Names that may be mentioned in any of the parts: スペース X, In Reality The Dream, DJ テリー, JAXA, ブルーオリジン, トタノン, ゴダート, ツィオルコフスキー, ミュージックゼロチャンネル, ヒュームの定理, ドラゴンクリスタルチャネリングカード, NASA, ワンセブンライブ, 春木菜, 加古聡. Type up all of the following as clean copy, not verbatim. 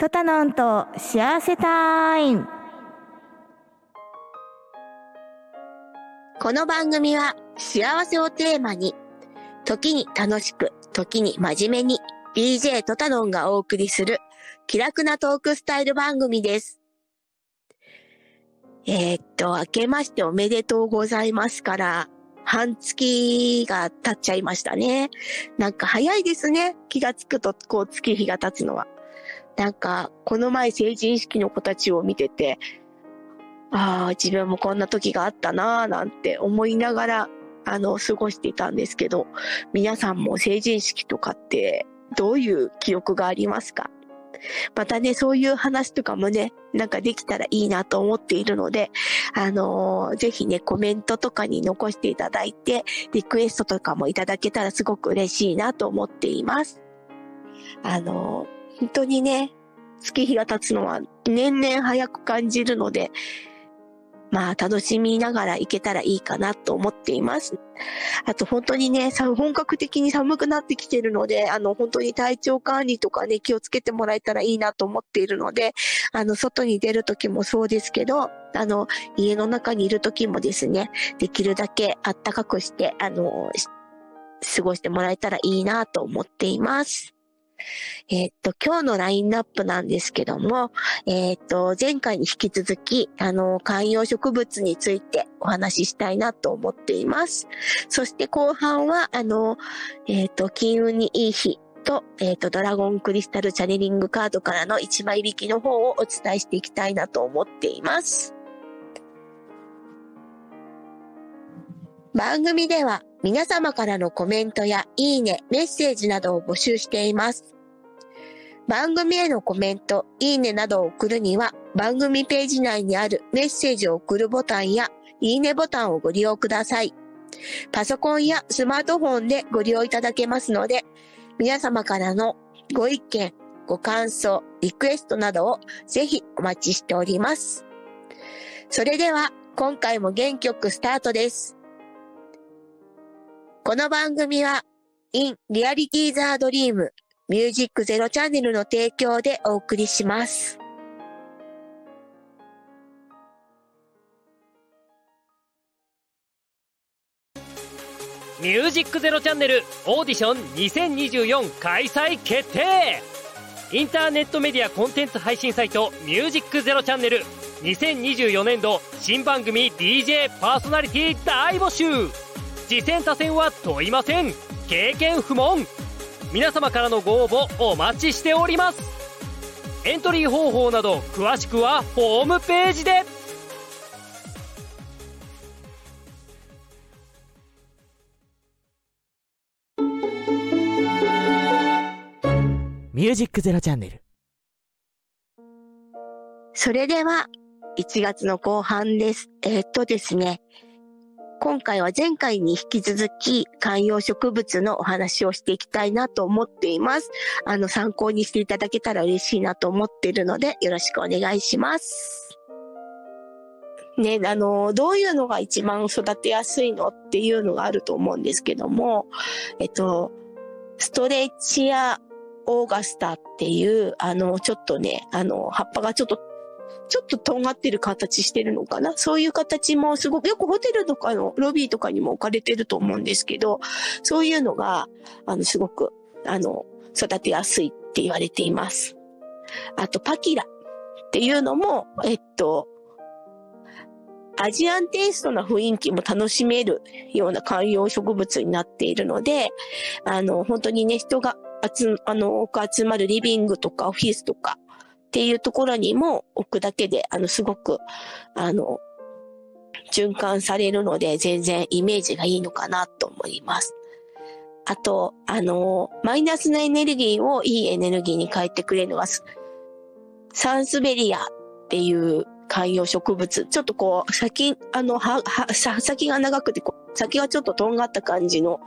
トタノンと幸せタイム。この番組は幸せをテーマに、時に楽しく、時に真面目に DJ トタノンがお送りする気楽なトークスタイル番組です。明けましておめでとうございますから半月が経っちゃいましたね。なんか早いですね。気がつくとこう月日が経つのは。なんかこの前成人式の子たちを見てて、ああ自分もこんな時があったなーなんて思いながら過ごしていたんですけど、皆さんも成人式とかってどういう記憶がありますか？またね、そういう話とかもね、なんかできたらいいなと思っているので、ぜひね、コメントとかに残していただいて、リクエストとかもいただけたらすごく嬉しいなと思っています。本当にね、月日が経つのは年々早く感じるので、まあ楽しみながらいけたらいいかなと思っています。あと本当にね、本格的に寒くなってきてるので、本当に体調管理とかね、気をつけてもらえたらいいなと思っているので、外に出る時もそうですけど、家の中にいる時もですね、できるだけ暖かくして、過ごしてもらえたらいいなと思っています。今日のラインナップなんですけども、前回に引き続き、観葉植物についてお話ししたいなと思っています。そして後半は、金運にいい日と、ドラゴンクリスタルチャネリングカードからの1枚引きの方をお伝えしていきたいなと思っています。番組では皆様からのコメントやいいね、メッセージなどを募集しています。番組へのコメント、いいねなどを送るには、番組ページ内にあるメッセージを送るボタンやいいねボタンをご利用ください。パソコンやスマートフォンでご利用いただけますので、皆様からのご意見、ご感想、リクエストなどをぜひお待ちしております。それでは今回も原曲スタートです。この番組は In Reality The Dream ミュージックゼロチャンネルの提供でお送りします。ミュージックゼロチャンネルオーディション2024開催決定。インターネットメディアコンテンツ配信サイトミュージックゼロチャンネル2024年度新番組 DJ パーソナリティ大募集。次戦他戦は問いません。経験不問。皆様からのご応募お待ちしております。エントリー方法など詳しくはホームページで。ミュージックゼロチャンネル。それでは1月の後半です。ですね、今回は前回に引き続き観葉植物のお話をしていきたいなと思っています。参考にしていただけたら嬉しいなと思っているのでよろしくお願いします。ね、どういうのが一番育てやすいのっていうのがあると思うんですけども、ストレッチやオーガスタっていう、ちょっとね、葉っぱがちょっと尖ってる形してるのかな。そういう形もすごくよくホテルとかのロビーとかにも置かれてると思うんですけど、そういうのがすごく育てやすいって言われています。あとパキラっていうのもアジアンテイストな雰囲気も楽しめるような観葉植物になっているので、本当にね、人が多く集まるリビングとかオフィスとかっていうところにも置くだけで、すごく、循環されるので、全然イメージがいいのかなと思います。あと、マイナスのエネルギーをいいエネルギーに変えてくれるのは、サンスベリアっていう観葉植物。ちょっとこう、先が長くて、先がちょっととんがった感じの、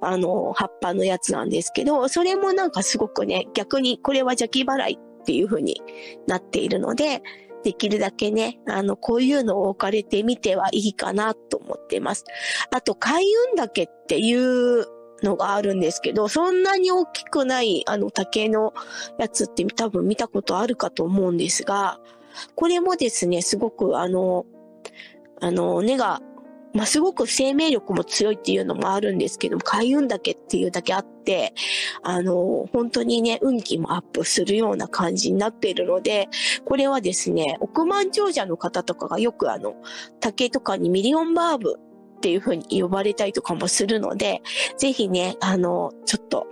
葉っぱのやつなんですけど、それもなんかすごくね、逆にこれは邪気払いっていう風になっているので、できるだけね、こういうのを置かれてみてはいいかなと思っています。あと、開運岳っていうのがあるんですけど、そんなに大きくない竹のやつって多分見たことあるかと思うんですが、これもですね、すごく根が、すごく生命力も強いっていうのもあるんですけども、開運竹っていうだけあって、本当にね、運気もアップするような感じになっているので、これはですね、億万長者の方とかがよく竹とかにミリオンバーブっていう風に呼ばれたりとかもするので、ぜひね、ちょっと、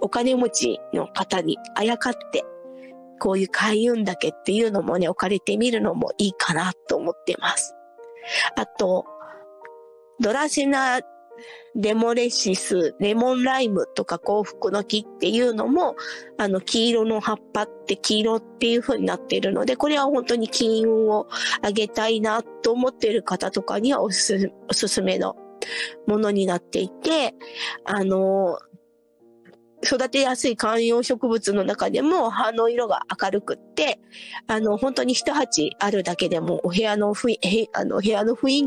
お金持ちの方にあやかって、こういう開運竹っていうのもね、置かれてみるのもいいかなと思ってます。あと、ドラシナレモレシス、レモンライムとか幸福の木っていうのも、黄色の葉っぱって黄色っていう風になっているので、これは本当に金運を上げたいなと思っている方とかにはおすすめのものになっていて、育てやすい観葉植物の中でも葉の色が明るくって、本当に一鉢あるだけでもお部屋の雰囲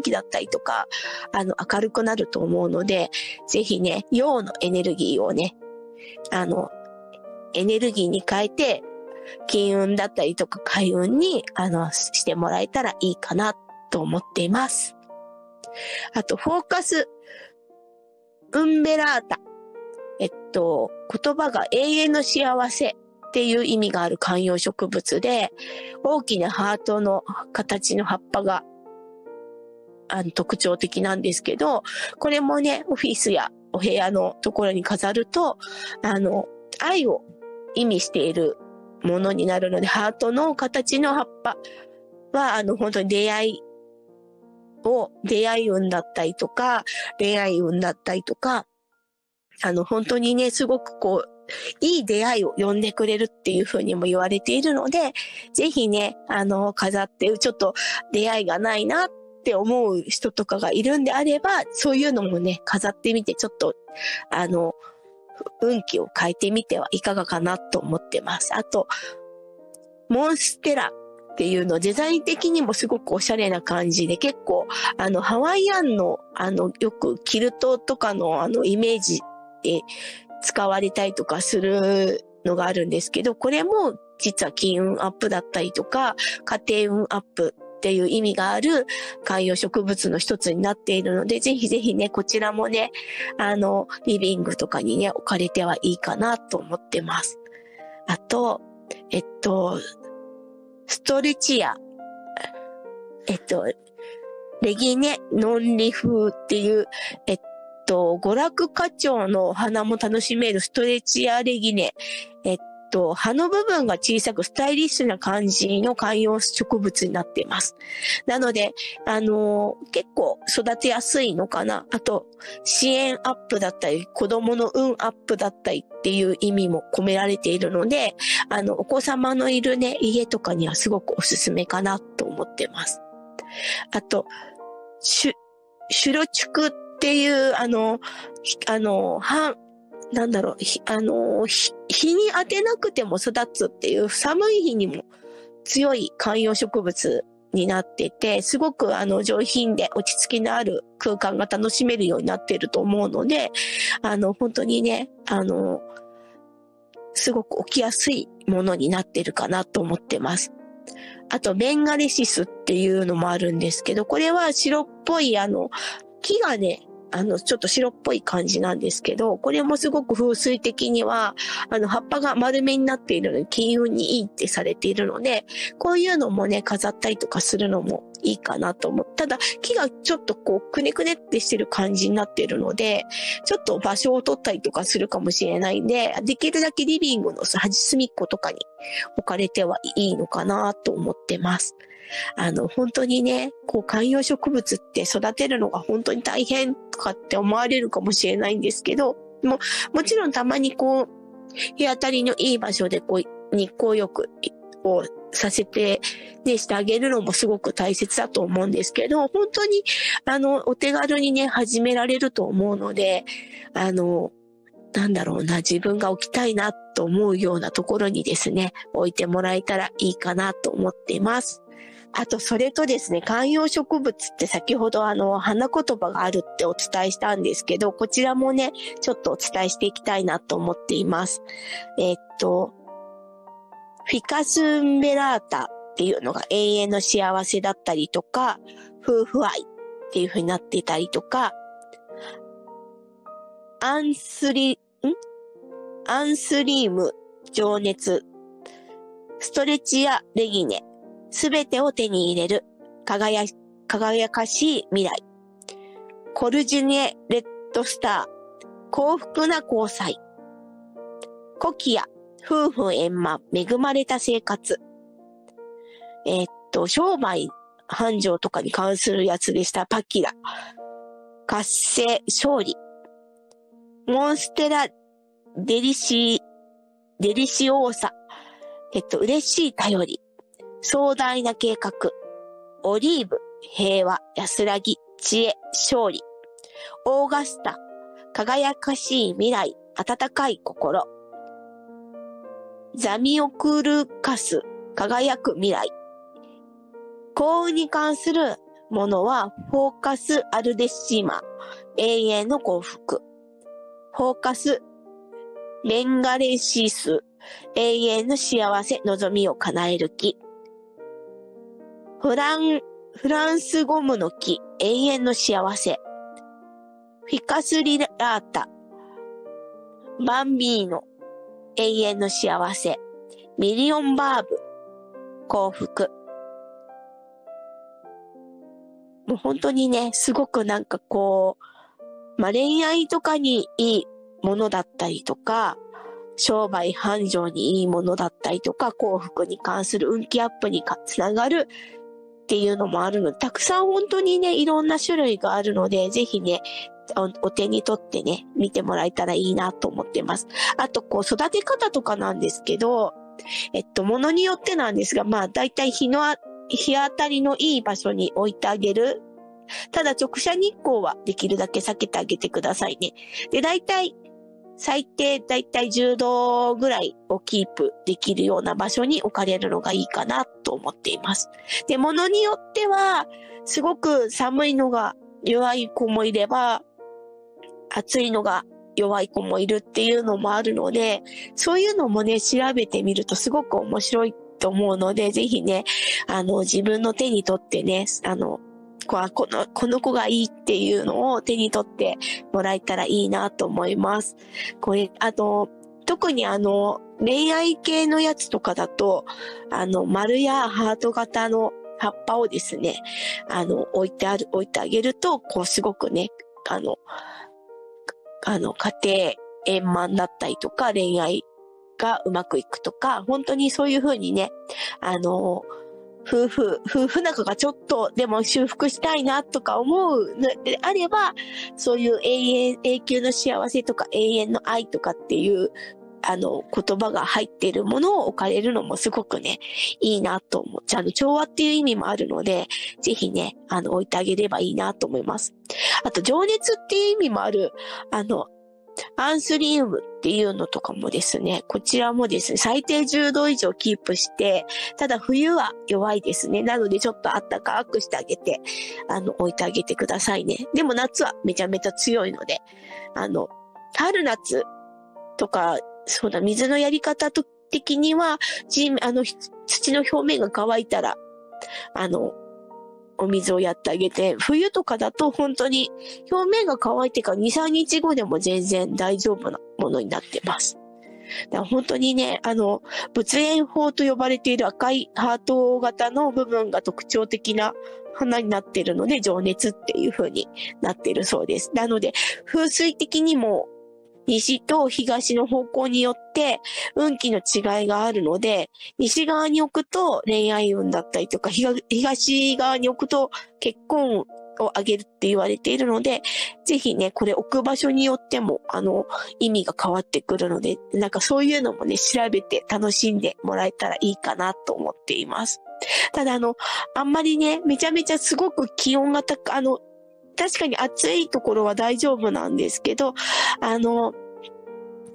気だったりとか、明るくなると思うので、ぜひね、陽のエネルギーをね、エネルギーに変えて、金運だったりとか開運に、してもらえたらいいかなと思っています。あと、フォーカス、ウンベラータ。言葉が永遠の幸せっていう意味がある観葉植物で、大きなハートの形の葉っぱが特徴的なんですけど、これもね、オフィスやお部屋のところに飾ると、愛を意味しているものになるので、ハートの形の葉っぱは、本当に出会い運だったりとか、恋愛運だったりとか、本当にね、すごくこう、いい出会いを呼んでくれるっていう風にも言われているので、ぜひね、飾って、ちょっと出会いがないなって思う人とかがいるんであれば、そういうのもね、飾ってみて、ちょっと、運気を変えてみてはいかがかなと思ってます。あと、モンステラっていうの、デザイン的にもすごくおしゃれな感じで、結構、ハワイアンの、よくキルトとかの、イメージ、使われたりとかするのがあるんですけど、これも実は金運アップだったりとか、家庭運アップっていう意味がある観葉植物の一つになっているので、ぜひぜひね、こちらもね、リビングとかにね、置かれてはいいかなと思ってます。あと、ストレチア、レギネノンリ風っていう、娯楽花鳥の花も楽しめるストレチアレギネ。葉の部分が小さくスタイリッシュな感じの観葉植物になっています。なので、結構育てやすいのかな。あと、支援アップだったり、子供の運アップだったりっていう意味も込められているので、お子様のいるね、家とかにはすごくおすすめかなと思ってます。あと、シュロチュクっていう、日に当てなくても育つっていう寒い日にも強い観葉植物になってて、すごく上品で落ち着きのある空間が楽しめるようになっていると思うので、本当にね、すごく置きやすいものになってるかなと思ってます。あと、ベンガレシスっていうのもあるんですけど、これは白っぽい木がね、ちょっと白っぽい感じなんですけど、これもすごく風水的には、葉っぱが丸めになっているので、金運にいいってされているので、こういうのもね、飾ったりとかするのもいいかなと思う。ただ、木がちょっとこう、くねくねってしてる感じになっているので、ちょっと場所を取ったりとかするかもしれないんで、できるだけリビングの端隅っことかに置かれてはいいのかなと思ってます。本当にね、こう観葉植物って育てるのが本当に大変とかって思われるかもしれないんですけど、もちろんたまにこう、日当たりのいい場所でこう、日光浴をさせて、ね、してあげるのもすごく大切だと思うんですけど、本当に、お手軽にね、始められると思うので、自分が置きたいなと思うようなところにですね、置いてもらえたらいいかなと思っています。あとそれとですね、観葉植物って先ほど花言葉があるってお伝えしたんですけど、こちらもね、ちょっとお伝えしていきたいなと思っています。フィカスンベラータっていうのが永遠の幸せだったりとか、夫婦愛っていう風になっていたりとか、アンスリーム、情熱、ストレッチやレギネ、すべてを手に入れる、輝かしい未来。コルジュネ・レッドスター、幸福な交際。コキア、夫婦円満、恵まれた生活。商売、繁盛とかに関するやつでした。パキラ、活性、勝利。モンステラ・デリシオーサ。嬉しい頼り。壮大な計画。オリーブ、平和、安らぎ、知恵、勝利。オーガスタ、輝かしい未来、温かい心。ザミオクルカス、輝く未来。幸運に関するものは、フォーカス・アルデシマ、永遠の幸福。フォーカス、メンガレシス、永遠の幸せ、望みを叶える木。フランスゴムの木、永遠の幸せ。フィカスリラータ、バンビーノ、永遠の幸せ。ミリオンバーブ、幸福。もう本当にね、すごくなんかこう、恋愛とかにいいものだったりとか、商売繁盛にいいものだったりとか、幸福に関する運気アップにつながるっていうのもあるので、たくさん本当にね、いろんな種類があるので、ぜひね、お手に取ってね、見てもらえたらいいなと思ってます。あと、こう、育て方とかなんですけど、ものによってなんですが、まあ、だいたい日当たりのいい場所に置いてあげる。ただ、直射日光はできるだけ避けてあげてくださいね。で、だいたい、最低だいたい10度ぐらいをキープできるような場所に置かれるのがいいかなと思っています。で、ものによっては、すごく寒いのが弱い子もいれば、暑いのが弱い子もいるっていうのもあるので、そういうのもね、調べてみるとすごく面白いと思うので、ぜひね、自分の手に取ってね、この子がいいっていうのを手に取ってもらえたらいいなと思います。これ、特に恋愛系のやつとかだと、丸やハート型の葉っぱをですね、置いてあげると、こう、すごくね、家庭円満だったりとか、恋愛がうまくいくとか、本当にそういう風にね、夫婦仲がちょっとでも修復したいなとか思うのであれば、そういう永久の幸せとか永遠の愛とかっていう、言葉が入っているものを置かれるのもすごくね、いいなと思う。調和っていう意味もあるので、ぜひね、置いてあげればいいなと思います。あと、情熱っていう意味もある、アンスリウムっていうのとかもですね、こちらもですね、最低10度以上キープして、ただ冬は弱いですね。なのでちょっと暖かくしてあげて、置いてあげてくださいね。でも夏はめちゃめちゃ強いので、春夏とか、そうだ、水のやり方的には、土の表面が乾いたら、お水をやってあげて、冬とかだと本当に表面が乾いてから2、3日後でも全然大丈夫なものになってます。だから本当にね、仏炎苞と呼ばれている赤いハート型の部分が特徴的な花になっているので、情熱っていう風になっているそうです。なので、風水的にも西と東の方向によって運気の違いがあるので、西側に置くと恋愛運だったりとか、東側に置くと結婚を上げるって言われているので、ぜひね、これ置く場所によっても、意味が変わってくるので、なんかそういうのもね、調べて楽しんでもらえたらいいかなと思っています。ただあんまりね、めちゃめちゃすごく気温が高い、確かに暑いところは大丈夫なんですけど、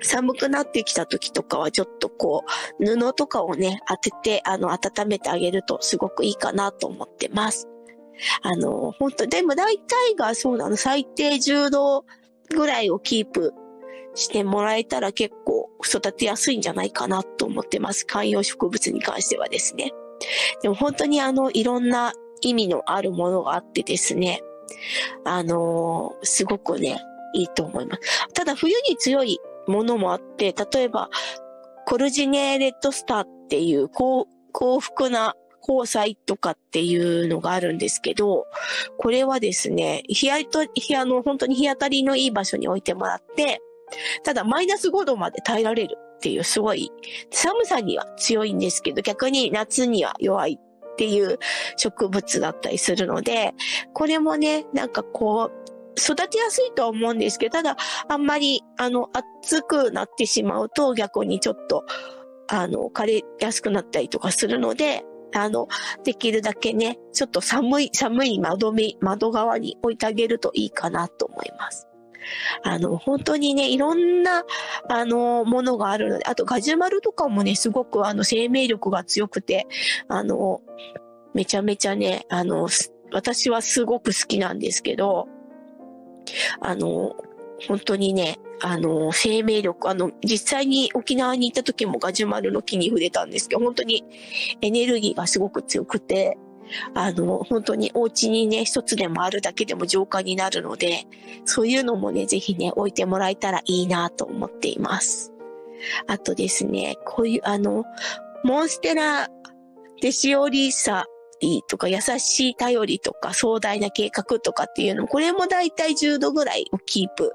寒くなってきた時とかはちょっとこう布とかをね当てて温めてあげるとすごくいいかなと思ってます。本当でも大体がそうなの、最低10度ぐらいをキープしてもらえたら結構育てやすいんじゃないかなと思ってます。観葉植物に関してはですね。でも本当にいろんな意味のあるものがあってですね。すごくね、いいと思います。ただ冬に強いものもあって、例えば、コルジネーレッドスターっていう幸福な交際とかっていうのがあるんですけど、これはですね、本当に日当たりのいい場所に置いてもらって、ただマイナス5度まで耐えられるっていうすごい寒さには強いんですけど、逆に夏には弱いっていう植物だったりするので、これもね、なんかこう、育てやすいとは思うんですけど、ただあんまり暑くなってしまうと逆にちょっと枯れやすくなったりとかするので、できるだけね、ちょっと寒い窓側に置いてあげるといいかなと思います。本当にね、いろんな、ものがあるので、あとガジュマルとかもね、すごく生命力が強くて、めちゃめちゃね、私はすごく好きなんですけど、本当にね、生命力、実際に沖縄に行った時もガジュマルの木に触れたんですけど、本当にエネルギーがすごく強くて、本当にお家にね、一つでもあるだけでも浄化になるので、そういうのもね、ぜひね、置いてもらえたらいいなと思っています。あとですね、こういうモンステラデシオリーサとか、優しい頼りとか、壮大な計画とかっていうの、これもだいたい10度ぐらいをキープ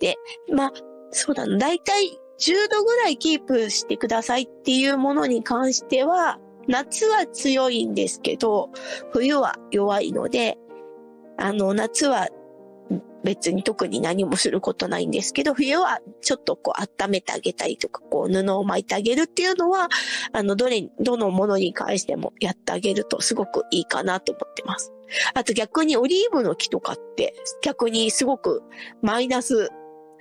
で、まあ、そうだな、だいたい10度ぐらいキープしてくださいっていうものに関しては、夏は強いんですけど、冬は弱いので、夏は別に特に何もすることないんですけど、冬はちょっとこう温めてあげたりとか、こう布を巻いてあげるっていうのは、どのものに関してもやってあげるとすごくいいかなと思ってます。あと逆にオリーブの木とかって、逆にすごくマイナス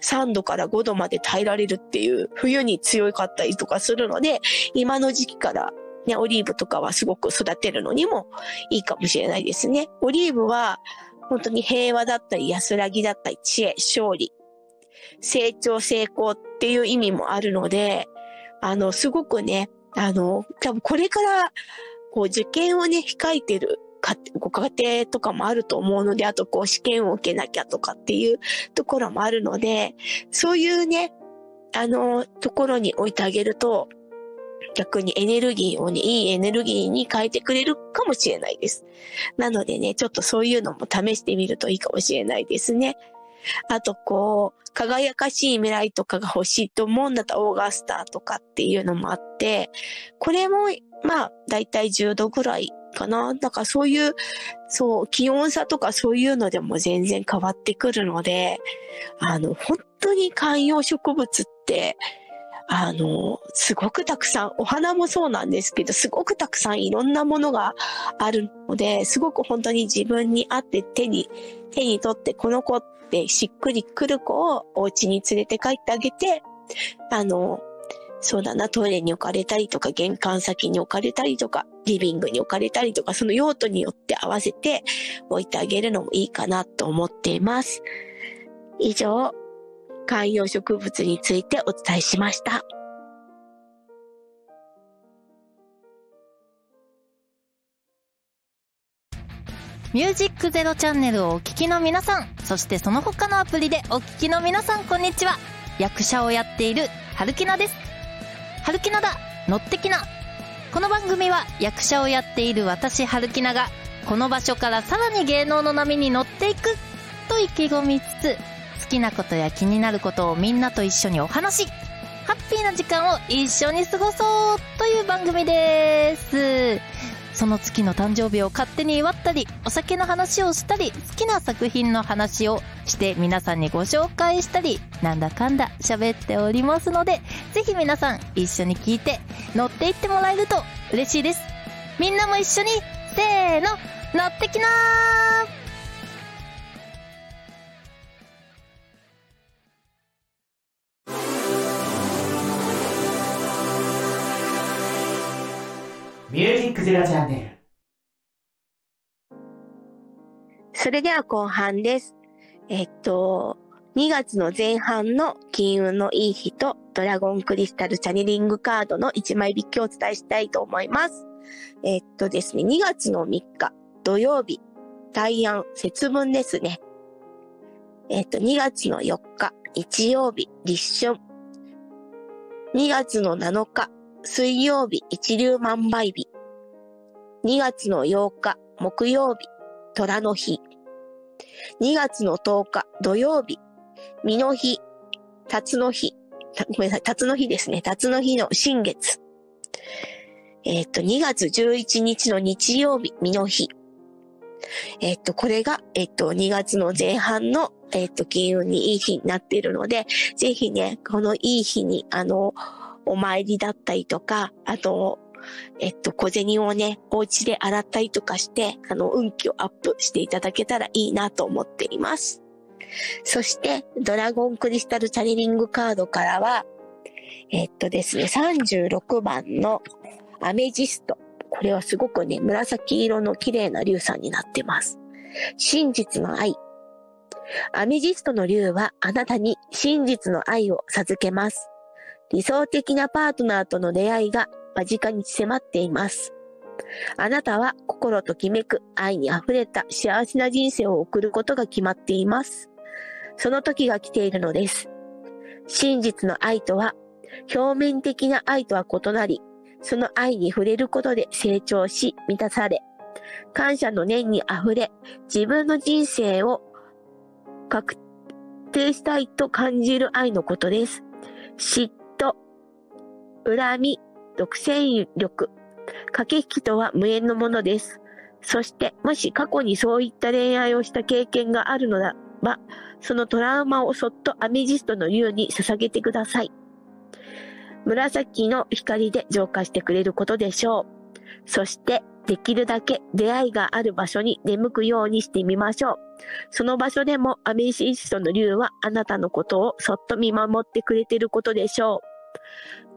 3度から5度まで耐えられるっていう、冬に強かったりとかするので、今の時期からね、オリーブとかはすごく育てるのにもいいかもしれないですね。オリーブは本当に平和だったり安らぎだったり知恵、勝利、成長、成功っていう意味もあるので、すごくね、多分これからこう受験をね、控えてるご家庭とかもあると思うので、あとこう試験を受けなきゃとかっていうところもあるので、そういうね、ところに置いてあげると、逆にエネルギーをね、いいエネルギーに変えてくれるかもしれないです。なのでね、ちょっとそういうのも試してみるといいかもしれないですね。あとこう、輝かしい未来とかが欲しいと思うんだったらオーガスターとかっていうのもあって、これもまあ、だいたい10度ぐらいかな。だからそういう、そう、気温差とかそういうのでも全然変わってくるので、本当に観葉植物って、すごくたくさん、お花もそうなんですけど、すごくたくさんいろんなものがあるので、すごく本当に自分に合って手に取って、この子ってしっくりくる子をお家に連れて帰ってあげて、そうだな、トイレに置かれたりとか、玄関先に置かれたりとか、リビングに置かれたりとか、その用途によって合わせて置いてあげるのもいいかなと思っています。以上、観葉植物についてお伝えしました。ミュージックゼロチャンネルをお聞きの皆さん、そしてその他のアプリでお聞きの皆さん、こんにちは。役者をやっている春木菜です。春木菜だ、乗ってきな。この番組は役者をやっている私春木菜が、この場所からさらに芸能の波に乗っていくと意気込みつつ、好きなことや気になることをみんなと一緒にお話し、ハッピーな時間を一緒に過ごそうという番組です。その月の誕生日を勝手に祝ったり、お酒の話をしたり、好きな作品の話をして皆さんにご紹介したり、なんだかんだ喋っておりますので、ぜひ皆さん一緒に聞いて乗っていってもらえると嬉しいです。みんなも一緒にせーの乗ってきなー。ミュージックゼロチャンネル。それでは後半です。2月の前半の金運のいい日とドラゴンクリスタルチャネリングカードの1枚引きをお伝えしたいと思います。ですね、2月の3日土曜日、大安節分ですね。2月の4日日曜日、立春。2月の7日水曜日、一粒万倍日。2月の8日木曜日、虎の日。2月の10日土曜日、身の日、辰の日の新月。2月11日の日曜日、身の日。これが、2月の前半の、金運にいい日になっているので、ぜひね、このいい日に、お参りだったりとか、あと、小銭をね、お家で洗ったりとかして、運気をアップしていただけたらいいなと思っています。そして、ドラゴンクリスタルチャネリングカードからは、ですね、36番のアメジスト。これはすごくね、紫色の綺麗な竜さんになってます。真実の愛。アメジストの竜はあなたに真実の愛を授けます。理想的なパートナーとの出会いが間近に迫っています。あなたは心ときめく愛に溢れた幸せな人生を送ることが決まっています。その時が来ているのです。真実の愛とは、表面的な愛とは異なり、その愛に触れることで成長し、満たされ、感謝の念に溢れ、自分の人生を確定したいと感じる愛のことです。嫉妬、恨み、独占力、駆け引きとは無縁のものです。そして、もし過去にそういった恋愛をした経験があるのならば、そのトラウマをそっとアメジストの竜に捧げてください。紫の光で浄化してくれることでしょう。そして、できるだけ出会いがある場所に出向くようにしてみましょう。その場所でもアメジストの竜はあなたのことをそっと見守ってくれていることでしょう。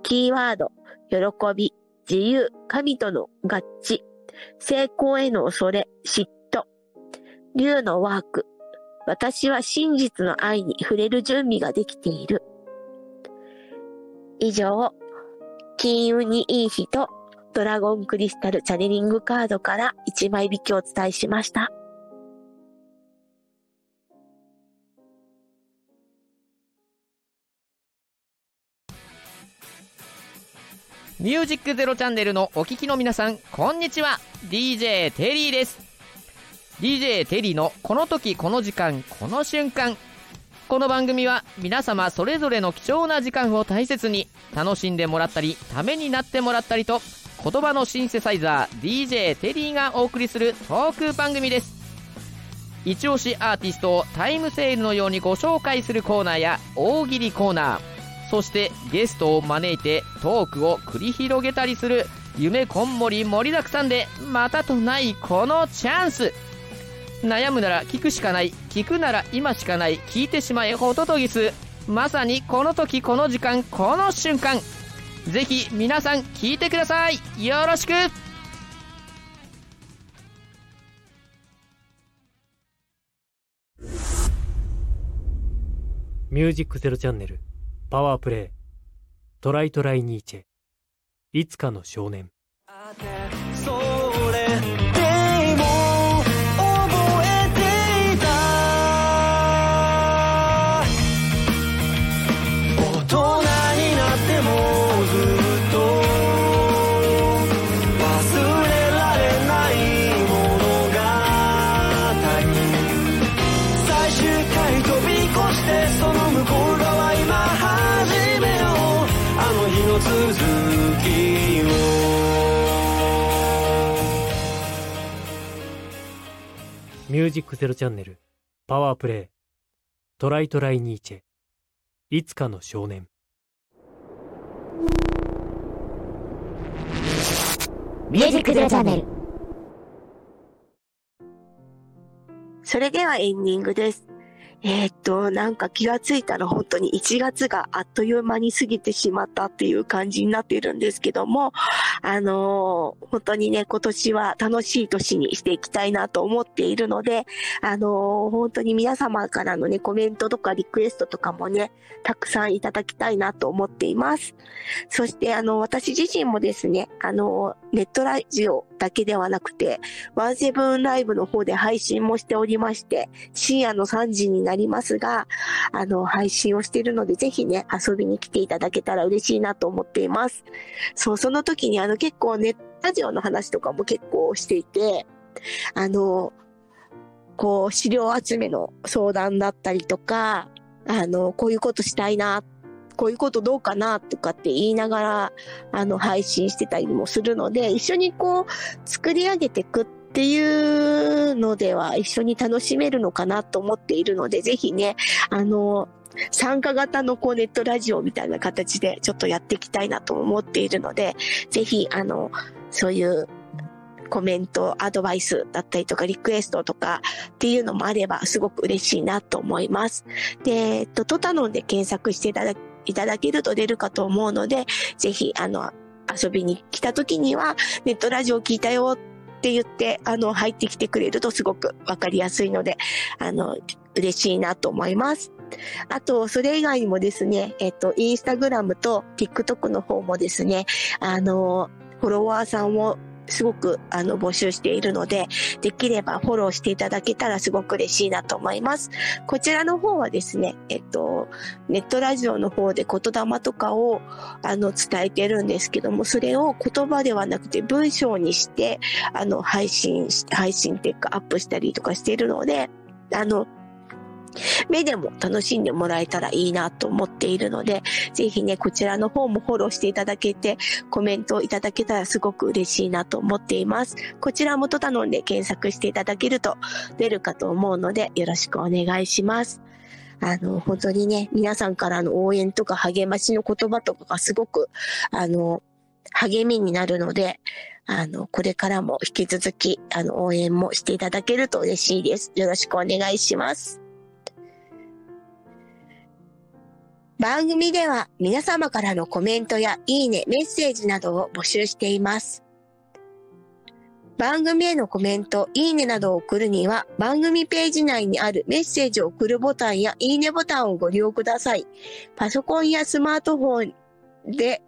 キーワード、喜び、自由、神との合致、成功への恐れ、嫉妬。竜のワーク、私は真実の愛に触れる準備ができている。以上、金運にいい日とドラゴンクリスタルチャネリングカードから1枚引きをお伝えしました。ミュージックゼロチャンネルのお聞きの皆さん、こんにちは。 DJ テリーです。 DJ テリーのこの時この時間この瞬間、この番組は皆様それぞれの貴重な時間を大切に楽しんでもらったり、ためになってもらったりと、言葉のシンセサイザー DJ テリーがお送りするトーク番組です。一押しアーティストをタイムセールのようにご紹介するコーナーや大喜利コーナー、そしてゲストを招いてトークを繰り広げたりする夢こんもり盛りだくさんで、またとないこのチャンス。悩むなら聞くしかない、聞くなら今しかない、聞いてしまえホトトギス、まさにこの時この時間この瞬間、ぜひ皆さん聞いてください。よろしく。ミュージックゼロチャンネル、パワープレイ、トライトライニーチェ、いつかの少年。ミュージックゼロチャンネル、パワープレイ、トライトライニーチェ、いつかの少年。ミュージックゼロチャンネル。それではエンディングです。なんか気がついたら本当に1月があっという間に過ぎてしまったっていう感じになっているんですけども、本当にね、今年は楽しい年にしていきたいなと思っているので、本当に皆様からのね、コメントとかリクエストとかもね、たくさんいただきたいなと思っています。そして、私自身もですね、ネットラジオだけではなくて、ワンセブンライブの方で配信もしておりまして、深夜の3時になりますが、配信をしているので、ぜひね、遊びに来ていただけたら嬉しいなと思っています。そう、その時に結構ネットラジオの話とかも結構していて、こう、資料集めの相談だったりとか、こういうことしたいな、こういうことどうかなとかって言いながら、配信してたりもするので、一緒にこう、作り上げていくっていうのでは、一緒に楽しめるのかなと思っているので、ぜひね、参加型のこうネットラジオみたいな形でちょっとやっていきたいなと思っているので、ぜひ、そういうコメント、アドバイスだったりとかリクエストとかっていうのもあればすごく嬉しいなと思います。で、トタノンで検索していただけると出るかと思うので、ぜひ、遊びに来た時にはネットラジオ聞いたよって言って、入ってきてくれるとすごくわかりやすいので、嬉しいなと思います。あと、それ以外にもですね、インスタグラムと TikTok の方もですね、フォロワーさんをすごく募集しているので、できればフォローしていただけたらすごく嬉しいなと思います。こちらの方はですね、ネットラジオの方で言霊とかを伝えてるんですけども、それを言葉ではなくて文章にして配信っていうかアップしたりとかしているので、目でも楽しんでもらえたらいいなと思っているので、ぜひね、こちらの方もフォローしていただけて、コメントをいただけたらすごく嬉しいなと思っています。こちらもトタノンで検索していただけると出るかと思うので、よろしくお願いします。本当にね、皆さんからの応援とか励ましの言葉とかがすごく、励みになるので、これからも引き続き、応援もしていただけると嬉しいです。よろしくお願いします。番組では皆様からのコメントやいいね、メッセージなどを募集しています。番組へのコメント、いいねなどを送るには番組ページ内にあるメッセージを送るボタンやいいねボタンをご利用ください。パソコンやスマートフォンで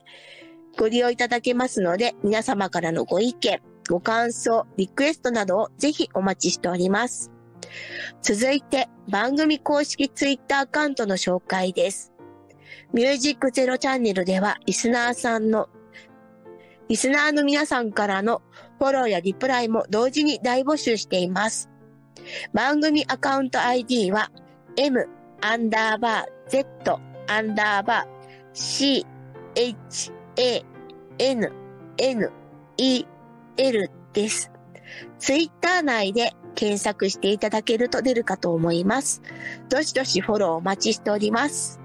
ご利用いただけますので、皆様からのご意見、ご感想、リクエストなどをぜひお待ちしております。続いて番組公式ツイッターアカウントの紹介です。ミュージックゼロチャンネルではリスナーの皆さんからのフォローやリプライも同時に大募集しています。番組アカウント ID は m_z_chanel です。ツイッター内で検索していただけると出るかと思います。どしどしフォローお待ちしております。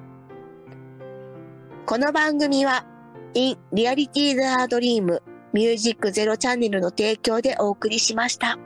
この番組は In Reality The Dream ミュージックゼロチャンネルの提供でお送りしました。